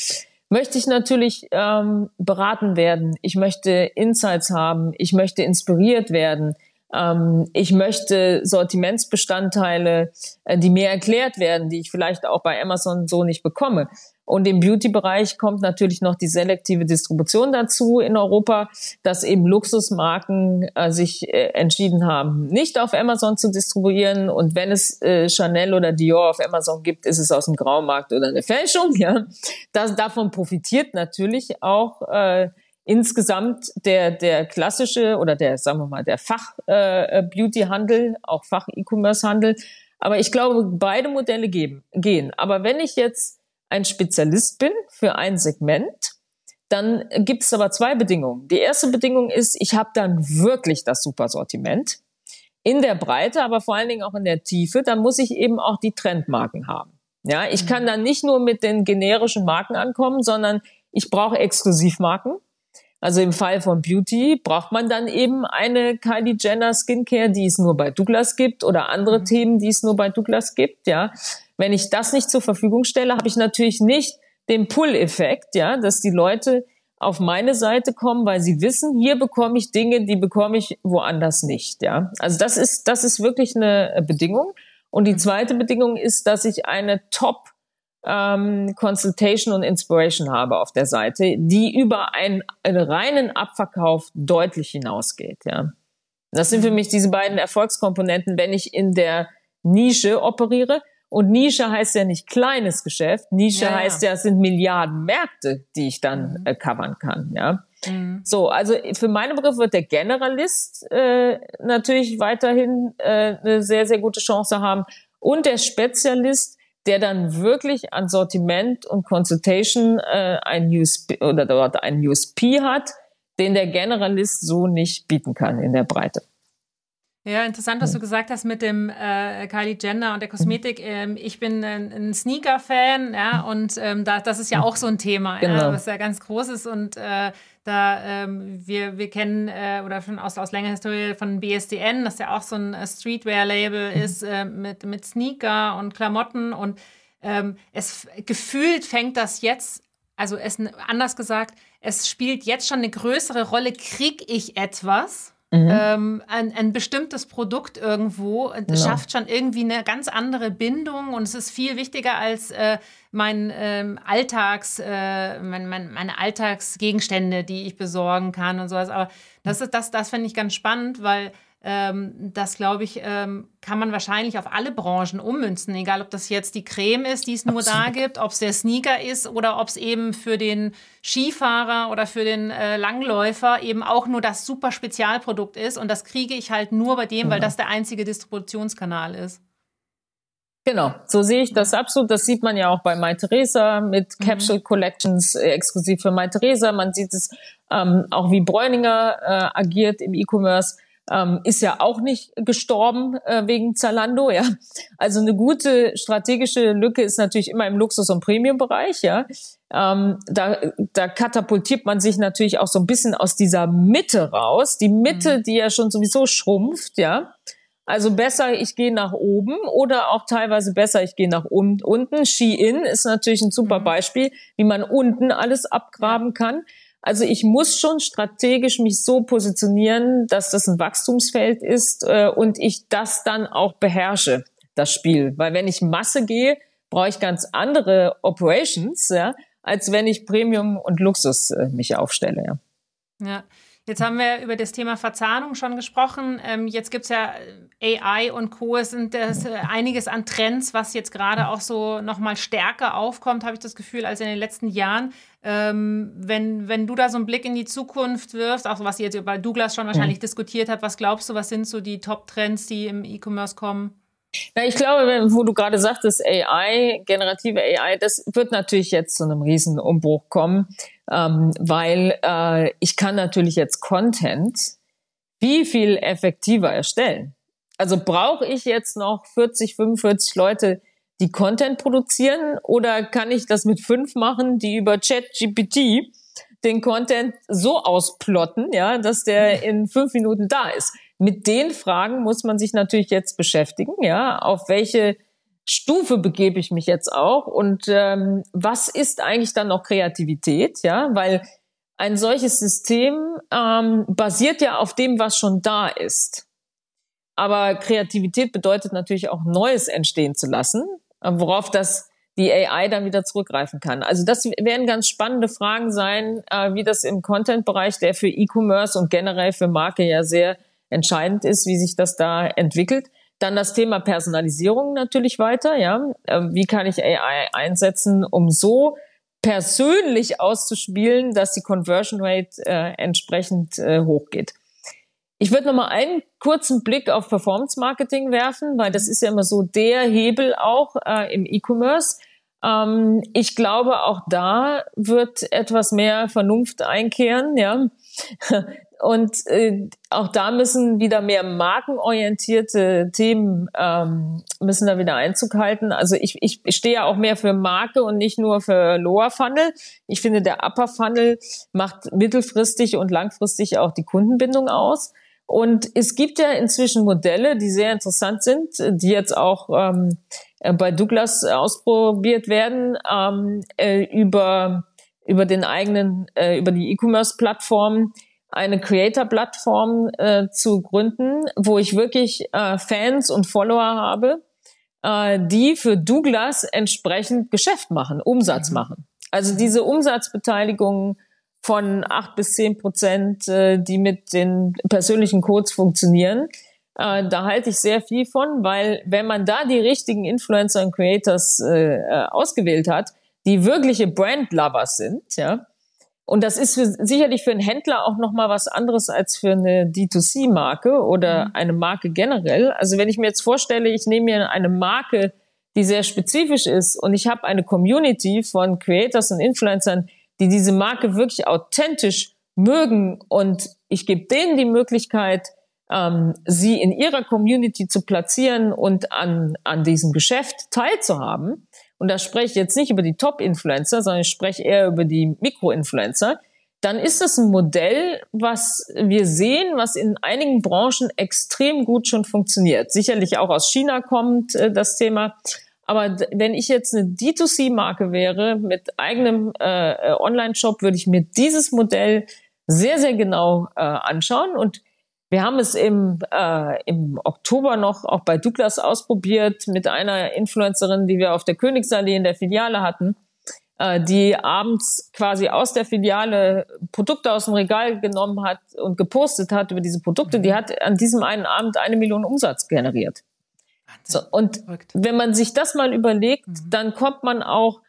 möchte ich natürlich beraten werden. Ich möchte Insights haben. Ich möchte inspiriert werden. Ich möchte Sortimentsbestandteile, die mir erklärt werden, die ich vielleicht auch bei Amazon so nicht bekomme. Und im Beauty-Bereich kommt natürlich noch die selektive Distribution dazu in Europa, dass eben Luxusmarken sich entschieden haben, nicht auf Amazon zu distribuieren. Und wenn es Chanel oder Dior auf Amazon gibt, ist es aus dem Graumarkt oder eine Fälschung. Ja, davon profitiert natürlich auch insgesamt der klassische oder der, sagen wir mal, der Fach-Beauty-Handel, auch Fach-E-Commerce-Handel. Aber ich glaube, beide Modelle gehen. Aber wenn ich jetzt ein Spezialist bin für ein Segment, dann gibt es aber zwei Bedingungen. Die erste Bedingung ist, ich habe dann wirklich das Supersortiment in der Breite, aber vor allen Dingen auch in der Tiefe. Dann muss ich eben auch die Trendmarken haben. Ja, ich kann dann nicht nur mit den generischen Marken ankommen, sondern ich brauche Exklusivmarken. Also im Fall von Beauty braucht man dann eben eine Kylie Jenner Skincare, die es nur bei Douglas gibt, oder andere Themen, die es nur bei Douglas gibt, ja. Wenn ich das nicht zur Verfügung stelle, habe ich natürlich nicht den Pull-Effekt, ja, dass die Leute auf meine Seite kommen, weil sie wissen, hier bekomme ich Dinge, die bekomme ich woanders nicht, ja. Also das ist wirklich eine Bedingung. Und die zweite Bedingung ist, dass ich eine Top Consultation und Inspiration habe auf der Seite, die über einen reinen Abverkauf deutlich hinausgeht. Ja, das sind für mich diese beiden Erfolgskomponenten, wenn ich in der Nische operiere. Und Nische heißt ja nicht kleines Geschäft. Nische heißt ja, es sind Milliardenmärkte, die ich dann covern kann. Ja, so, also für meinen Begriff wird der Generalist natürlich weiterhin eine sehr, sehr gute Chance haben. Und der Spezialist, der dann wirklich an Sortiment und Consultation ein USP hat, den der Generalist so nicht bieten kann in der Breite. Ja, interessant, was du gesagt hast mit dem Kylie Jenner und der Kosmetik. Ich bin ein Sneaker-Fan, ja, und das ist ja auch so ein Thema, genau, ja, was ja ganz groß ist. Und wir kennen oder schon aus längerer Historie von BSDN, das ja auch so ein Streetwear-Label ist mit Sneaker und Klamotten. Und es gefühlt fängt das jetzt, also anders gesagt, es spielt jetzt schon eine größere Rolle, kriege ich etwas? Ein bestimmtes Produkt irgendwo schafft schon irgendwie eine ganz andere Bindung, und es ist viel wichtiger als meine Alltagsgegenstände, die ich besorgen kann und sowas. Aber das finde ich ganz spannend, weil das, glaube ich, kann man wahrscheinlich auf alle Branchen ummünzen, egal ob das jetzt die Creme ist, die es nur da gibt, ob es der Sneaker ist oder ob es eben für den Skifahrer oder für den Langläufer eben auch nur das super Spezialprodukt ist, und das kriege ich halt nur bei dem, weil das der einzige Distributionskanal ist. Genau, so sehe ich das absolut. Das sieht man ja auch bei MyTheresa mit Capsule Collections exklusiv für MyTheresa. Man sieht es auch, wie Bräuninger agiert im E-Commerce. Ist ja auch nicht gestorben wegen Zalando, ja. Also eine gute strategische Lücke ist natürlich immer im Luxus- und Premium-Bereich, ja. Da katapultiert man sich natürlich auch so ein bisschen aus dieser Mitte raus. Die Mitte, die ja schon sowieso schrumpft, ja. Also besser, ich gehe nach oben, oder auch teilweise besser, ich gehe nach unten. Shein ist natürlich ein super Beispiel, wie man unten alles abgraben kann. Also ich muss schon strategisch mich so positionieren, dass das ein Wachstumsfeld ist und ich das dann auch beherrsche, das Spiel. Weil wenn ich Masse gehe, brauche ich ganz andere Operations, ja, als wenn ich Premium und Luxus mich aufstelle. Ja. Jetzt haben wir über das Thema Verzahnung schon gesprochen. Jetzt gibt es ja AI und Co. Es sind einiges an Trends, was jetzt gerade auch so nochmal stärker aufkommt, habe ich das Gefühl, als in den letzten Jahren. Wenn du da so einen Blick in die Zukunft wirfst, auch was ihr jetzt über Douglas schon wahrscheinlich diskutiert habt, was glaubst du, was sind so die Top-Trends, die im E-Commerce kommen? Ja, ich glaube, wo du gerade sagtest, AI, generative AI, das wird natürlich jetzt zu einem riesen Umbruch kommen, weil ich kann natürlich jetzt Content viel effektiver erstellen. Also brauche ich jetzt noch 40, 45 Leute, die Content produzieren, oder kann ich das mit 5 machen, die über ChatGPT den Content so ausplotten, ja, dass der in 5 Minuten da ist? Mit den Fragen muss man sich natürlich jetzt beschäftigen, ja, auf welche Stufe begebe ich mich jetzt auch? Und was ist eigentlich dann noch Kreativität? Ja, weil ein solches System basiert ja auf dem, was schon da ist. Aber Kreativität bedeutet natürlich auch, Neues entstehen zu lassen, worauf das die AI dann wieder zurückgreifen kann. Also das werden ganz spannende Fragen sein, wie das im Content-Bereich, der für E-Commerce und generell für Marke ja sehr entscheidend ist, wie sich das da entwickelt. Dann das Thema Personalisierung natürlich weiter, ja. Wie kann ich AI einsetzen, um so persönlich auszuspielen, dass die Conversion Rate entsprechend hochgeht. Ich würde nochmal einen kurzen Blick auf Performance Marketing werfen, weil das ist ja immer so der Hebel auch im E-Commerce. Ich glaube, auch da wird etwas mehr Vernunft einkehren, ja. Und auch da müssen wieder mehr markenorientierte Themen müssen da wieder Einzug halten. Also ich stehe ja auch mehr für Marke und nicht nur für Lower Funnel. Ich finde, der Upper Funnel macht mittelfristig und langfristig auch die Kundenbindung aus. Und es gibt ja inzwischen Modelle, die sehr interessant sind, die jetzt auch bei Douglas ausprobiert werden, über die E-Commerce-Plattform eine Creator-Plattform zu gründen, wo ich wirklich Fans und Follower habe, die für Douglas entsprechend Geschäft machen, Umsatz machen. Also diese Umsatzbeteiligung von 8-10%, die mit den persönlichen Codes funktionieren, da halte ich sehr viel von, weil wenn man da die richtigen Influencer und Creators ausgewählt hat, die wirkliche Brand-Lovers sind, ja. Und das ist sicherlich für einen Händler auch nochmal was anderes als für eine D2C-Marke oder eine Marke generell. Also wenn ich mir jetzt vorstelle, ich nehme mir eine Marke, die sehr spezifisch ist und ich habe eine Community von Creators und Influencern, die diese Marke wirklich authentisch mögen, und ich gebe denen die Möglichkeit, sie in ihrer Community zu platzieren und an diesem Geschäft teilzuhaben. Und da spreche ich jetzt nicht über die Top-Influencer, sondern ich spreche eher über die Mikro-Influencer, dann ist das ein Modell, was wir sehen, was in einigen Branchen extrem gut schon funktioniert. Sicherlich auch aus China kommt das Thema. Aber wenn ich jetzt eine D2C-Marke wäre mit eigenem Online-Shop, würde ich mir dieses Modell sehr, sehr genau anschauen. Und wir haben es im Oktober noch auch bei Douglas ausprobiert mit einer Influencerin, die wir auf der Königsallee in der Filiale hatten, die abends quasi aus der Filiale Produkte aus dem Regal genommen hat und gepostet hat über diese Produkte. Die hat an diesem einen Abend 1 Million Umsatz generiert. So, und wenn man sich das mal überlegt, dann kommt man auch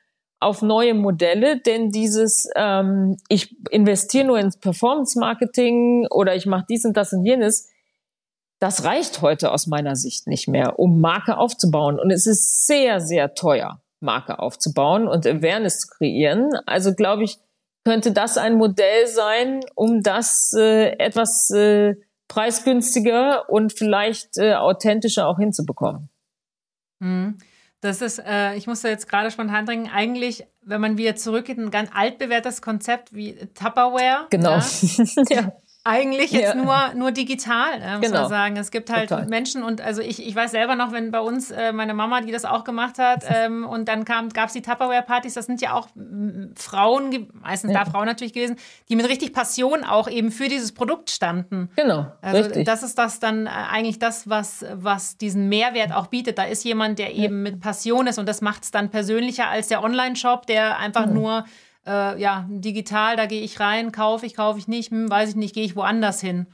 auf neue Modelle, denn dieses ich investiere nur ins Performance-Marketing oder ich mache dies und das und jenes, das reicht heute aus meiner Sicht nicht mehr, um Marke aufzubauen. Und es ist sehr, sehr teuer, Marke aufzubauen und Awareness zu kreieren. Also glaube ich, könnte das ein Modell sein, um das etwas preisgünstiger und vielleicht authentischer auch hinzubekommen. Mhm. Das ist, ich muss da jetzt gerade spontan dringen, eigentlich, wenn man wieder zurückgeht, ein ganz altbewährtes Konzept wie Tupperware. Genau. Ja? Ja. Eigentlich jetzt nur digital, muss man sagen. Es gibt halt Menschen, und also ich weiß selber noch, wenn bei uns meine Mama, die das auch gemacht hat, und dann gab's die Tupperware-Partys, das sind ja auch Frauen, meistens da Frauen natürlich gewesen, die mit richtig Passion auch eben für dieses Produkt standen. Genau, also richtig. Das ist das dann eigentlich das, was diesen Mehrwert auch bietet. Da ist jemand, der eben mit Passion ist, und das macht's dann persönlicher als der Online-Shop, der einfach nur digital, da gehe ich rein, kaufe ich nicht, weiß ich nicht, gehe ich woanders hin.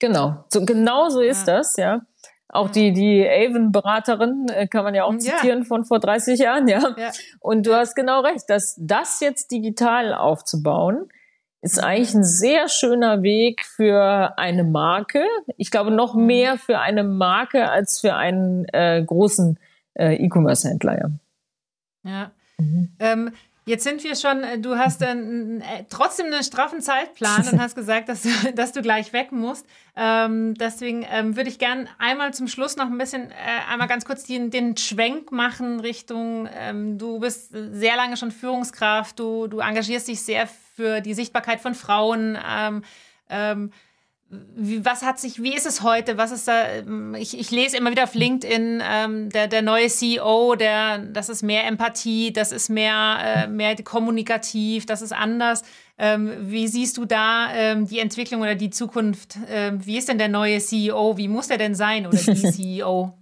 Genau, so ist das, ja. Auch die Avon-Beraterin kann man ja auch zitieren von vor 30 Jahren, ja. Und du hast genau recht, dass das jetzt digital aufzubauen, ist eigentlich ein sehr schöner Weg für eine Marke. Ich glaube, noch mehr für eine Marke als für einen großen E-Commerce-Händler, ja. Ja. Jetzt sind wir schon, du hast trotzdem einen straffen Zeitplan und hast gesagt, dass du gleich weg musst. Deswegen würde ich gerne einmal zum Schluss noch ein bisschen, einmal ganz kurz den Schwenk machen Richtung, du bist sehr lange schon Führungskraft, du engagierst dich sehr für die Sichtbarkeit von Frauen. Wie ist es heute? Was ist da? Ich lese immer wieder auf LinkedIn, der neue CEO, das ist mehr Empathie, das ist mehr kommunikativ, das ist anders. Wie siehst du da die Entwicklung oder die Zukunft? Wie ist denn der neue CEO? Wie muss der denn sein oder die CEO?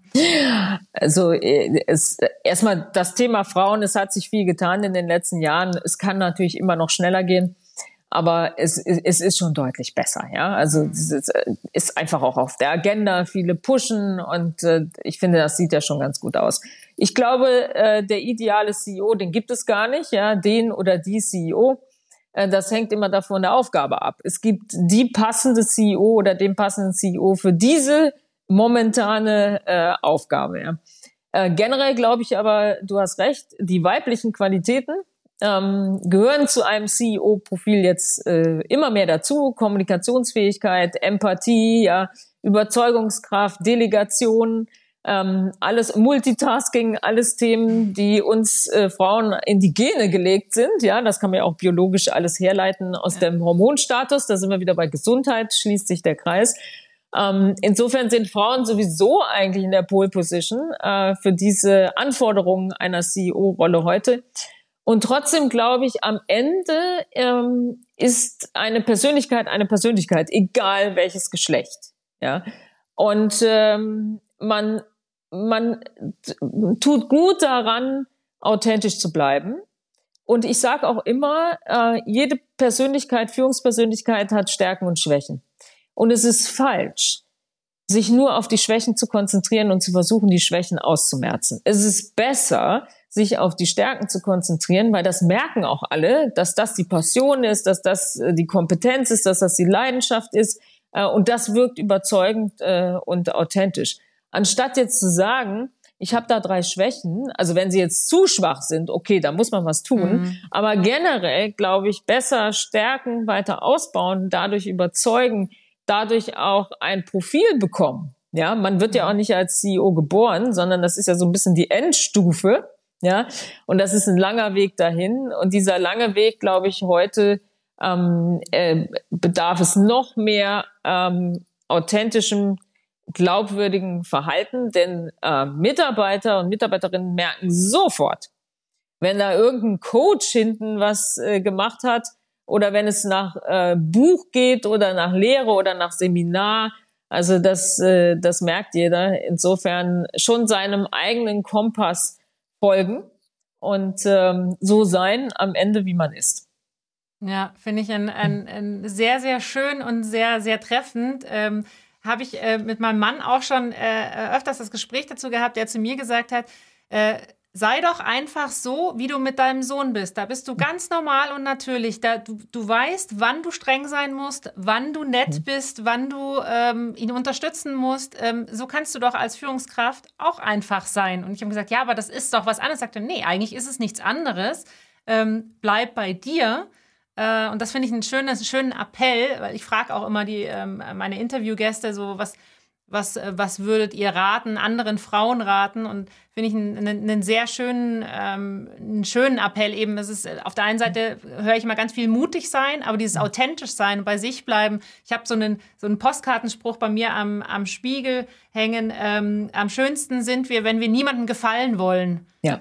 Also erstmal das Thema Frauen, es hat sich viel getan in den letzten Jahren. Es kann natürlich immer noch schneller gehen. Aber es ist schon deutlich besser, ja. Also es ist einfach auch auf der Agenda, viele pushen und ich finde, das sieht ja schon ganz gut aus. Ich glaube, der ideale CEO, den gibt es gar nicht, ja, den oder die CEO. Das hängt immer davon der Aufgabe ab. Es gibt die passende CEO oder den passenden CEO für diese momentane Aufgabe, ja. Generell glaube ich aber, du hast recht, die weiblichen Qualitäten gehören zu einem CEO-Profil jetzt immer mehr dazu. Kommunikationsfähigkeit, Empathie, ja, Überzeugungskraft, Delegation, alles Multitasking, alles Themen, die uns Frauen in die Gene gelegt sind. Ja, das kann man ja auch biologisch alles herleiten aus dem Hormonstatus. Da sind wir wieder bei Gesundheit, schließt sich der Kreis. Insofern sind Frauen sowieso eigentlich in der Pole Position für diese Anforderungen einer CEO-Rolle heute. Und trotzdem glaube ich, am Ende ist eine Persönlichkeit, egal welches Geschlecht. Ja, und man tut gut daran, authentisch zu bleiben. Und ich sage auch immer, jede Führungspersönlichkeit hat Stärken und Schwächen. Und es ist falsch, sich nur auf die Schwächen zu konzentrieren und zu versuchen, die Schwächen auszumerzen. Es ist besser, sich auf die Stärken zu konzentrieren, weil das merken auch alle, dass das die Passion ist, dass das die Kompetenz ist, dass das die Leidenschaft ist. Und das wirkt überzeugend und authentisch. Anstatt jetzt zu sagen, ich habe da 3 Schwächen, also wenn sie jetzt zu schwach sind, okay, da muss man was tun. Aber generell, glaube ich, besser stärken, weiter ausbauen, dadurch überzeugen, dadurch auch ein Profil bekommen. Ja, man wird ja auch nicht als CEO geboren, sondern das ist ja so ein bisschen die Endstufe. Ja, und das ist ein langer Weg dahin. Und dieser lange Weg, glaube ich, heute bedarf es noch mehr authentischem, glaubwürdigen Verhalten. Denn Mitarbeiter und Mitarbeiterinnen merken sofort, wenn da irgendein Coach hinten was gemacht hat oder wenn es nach Buch geht oder nach Lehre oder nach Seminar. Also das merkt jeder. Insofern schon seinem eigenen Kompass folgen und so sein am Ende, wie man ist. Ja, finde ich ein sehr, sehr schön und sehr, sehr treffend. Habe ich mit meinem Mann auch schon öfters das Gespräch dazu gehabt, der zu mir gesagt hat, sei doch einfach so, wie du mit deinem Sohn bist. Da bist du ganz normal und natürlich. Du weißt, wann du streng sein musst, wann du nett bist, wann du ihn unterstützen musst. So kannst du doch als Führungskraft auch einfach sein. Und ich habe gesagt, ja, aber das ist doch was anderes. Sagt er, nee, eigentlich ist es nichts anderes. Bleib bei dir. Und das finde ich einen schönen Appell, weil ich frage auch immer meine Interviewgäste so, was würdet ihr raten, anderen Frauen raten? Und finde ich einen sehr schönen, schönen Appell eben. Es ist, auf der einen Seite höre ich immer ganz viel mutig sein, aber dieses authentisch sein und bei sich bleiben. Ich habe so einen Postkartenspruch bei mir am Spiegel hängen. Am schönsten sind wir, wenn wir niemandem gefallen wollen. Ja.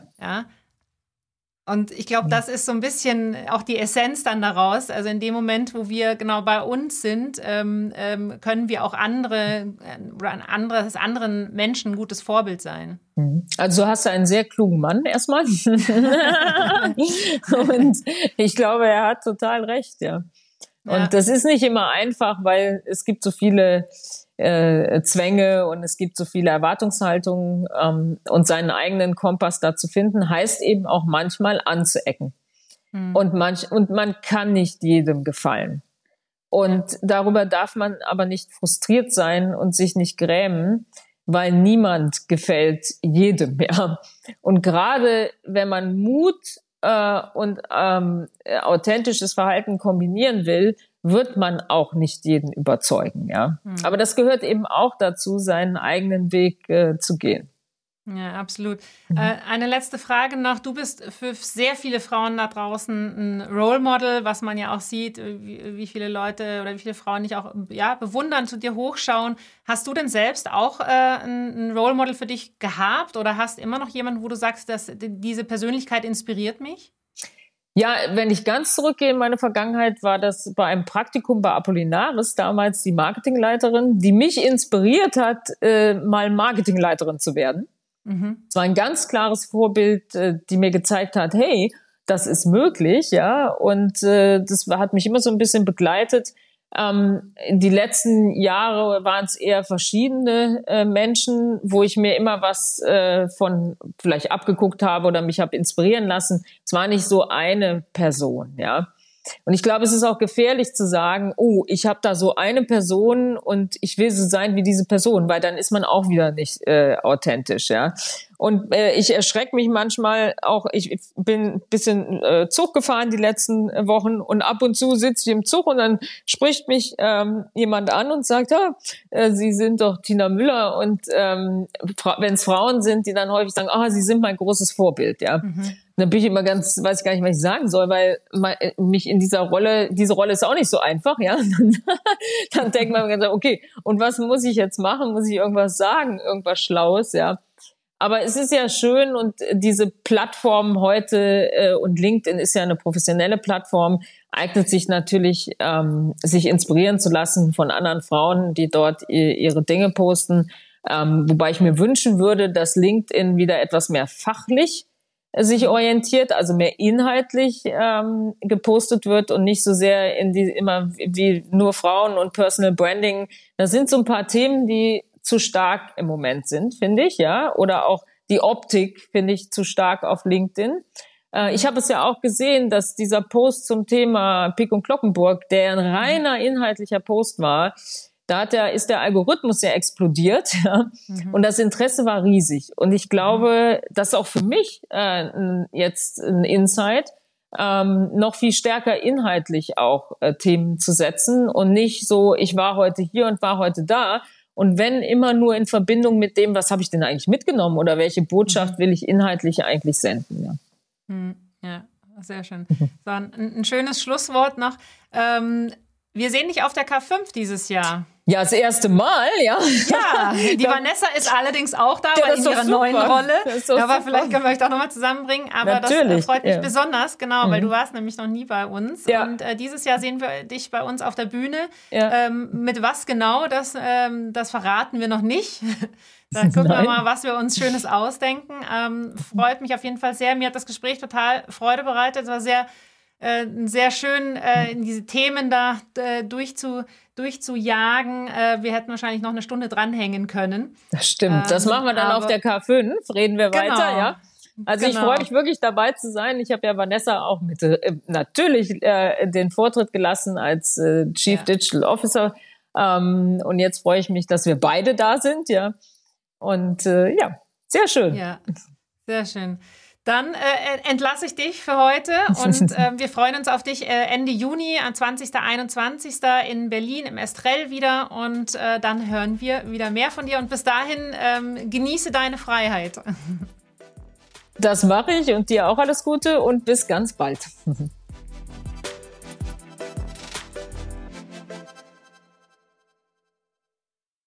Und ich glaube, das ist so ein bisschen auch die Essenz dann daraus. Also in dem Moment, wo wir genau bei uns sind, können wir auch anderen Menschen ein gutes Vorbild sein. Also du hast einen sehr klugen Mann erstmal. Und ich glaube, er hat total recht, ja. Und das ist nicht immer einfach, weil es gibt so viele Zwänge und es gibt so viele Erwartungshaltungen und seinen eigenen Kompass da zu finden, heißt eben auch manchmal anzuecken. Und man kann nicht jedem gefallen. Und darüber darf man aber nicht frustriert sein und sich nicht grämen, weil niemand gefällt jedem. Ja. Und gerade wenn man Mut und authentisches Verhalten kombinieren will, wird man auch nicht jeden überzeugen, ja. Aber das gehört eben auch dazu, seinen eigenen Weg zu gehen. Ja, absolut. Eine letzte Frage noch. Du bist für sehr viele Frauen da draußen ein Role Model, was man ja auch sieht, wie viele Leute oder wie viele Frauen dich auch bewundern, zu dir hochschauen. Hast du denn selbst auch ein Role Model für dich gehabt oder hast immer noch jemanden, wo du sagst, dass diese Persönlichkeit inspiriert mich? Ja, wenn ich ganz zurückgehe in meine Vergangenheit, war das bei einem Praktikum bei Apollinaris, damals die Marketingleiterin, die mich inspiriert hat, mal Marketingleiterin zu werden. Mhm. Es war ein ganz klares Vorbild, die mir gezeigt hat, hey, das ist möglich, ja. Und das hat mich immer so ein bisschen begleitet. Die letzten Jahre waren es eher verschiedene Menschen, wo ich mir immer was von vielleicht abgeguckt habe oder mich habe inspirieren lassen. Es war nicht so eine Person, ja. Und ich glaube, es ist auch gefährlich zu sagen, oh, ich habe da so eine Person und ich will so sein wie diese Person, weil dann ist man auch wieder nicht authentisch, ja. Und ich erschrecke mich manchmal auch, ich bin ein bisschen Zug gefahren die letzten Wochen und ab und zu sitze ich im Zug und dann spricht mich jemand an und sagt, ja, Sie sind doch Tina Müller, und wenn es Frauen sind, die dann häufig sagen, Sie sind mein großes Vorbild, ja. Mhm. Dann bin ich immer ganz, weiß ich gar nicht, was ich sagen soll, weil mich in dieser Rolle, diese Rolle ist auch nicht so einfach, ja. Dann denkt man ganz, okay, und was muss ich jetzt machen? Muss ich irgendwas sagen? Irgendwas Schlaues, ja. Aber es ist ja schön, und diese Plattform heute und LinkedIn ist ja eine professionelle Plattform, eignet sich natürlich, sich inspirieren zu lassen von anderen Frauen, die dort ihre Dinge posten. Wobei ich mir wünschen würde, dass LinkedIn wieder etwas mehr fachlich sich orientiert, also mehr inhaltlich gepostet wird und nicht so sehr in die immer wie nur Frauen und Personal Branding. Das sind so ein paar Themen, die zu stark im Moment sind, finde ich, ja. Oder auch die Optik, finde ich, zu stark auf LinkedIn. Ich habe es ja auch gesehen, dass dieser Post zum Thema Peek und Cloppenburg, der ein reiner inhaltlicher Post war, ist der Algorithmus ja explodiert, ja. Mhm. Und das Interesse war riesig. Und ich glaube, das ist auch für mich jetzt ein Insight, noch viel stärker inhaltlich auch Themen zu setzen und nicht so, ich war heute hier und war heute da. Und wenn immer nur in Verbindung mit dem, was habe ich denn eigentlich mitgenommen oder welche Botschaft will ich inhaltlich eigentlich senden. Ja, ja, sehr schön. So, ein schönes Schlusswort noch. Wir sehen dich auf der K5 dieses Jahr. Ja, das erste Mal, ja. Ja, die Vanessa ist allerdings auch da, ja, in ihrer neuen Rolle. Aber vielleicht können wir euch doch nochmal zusammenbringen. Aber das freut mich besonders, genau, weil du warst nämlich noch nie bei uns. Ja. Und dieses Jahr sehen wir dich bei uns auf der Bühne. Ja. Mit was genau, das verraten wir noch nicht. Dann gucken wir mal, was wir uns Schönes ausdenken. Freut mich auf jeden Fall sehr. Mir hat das Gespräch total Freude bereitet. Es war sehr schön, diese Themen da durchzujagen. Wir hätten wahrscheinlich noch eine Stunde dranhängen können. Das stimmt, das machen wir dann auf der K5, reden wir weiter, ja. Also ich freue mich wirklich, dabei zu sein. Ich habe ja Vanessa auch mit natürlich den Vortritt gelassen als Chief Digital Officer. Und jetzt freue ich mich, dass wir beide da sind, ja. Und sehr schön. Ja, sehr schön. Dann entlasse ich dich für heute, und wir freuen uns auf dich Ende Juni, am 20. 21. in Berlin im Estrell wieder, und dann hören wir wieder mehr von dir, und bis dahin genieße deine Freiheit. Das mache ich, und dir auch alles Gute und bis ganz bald.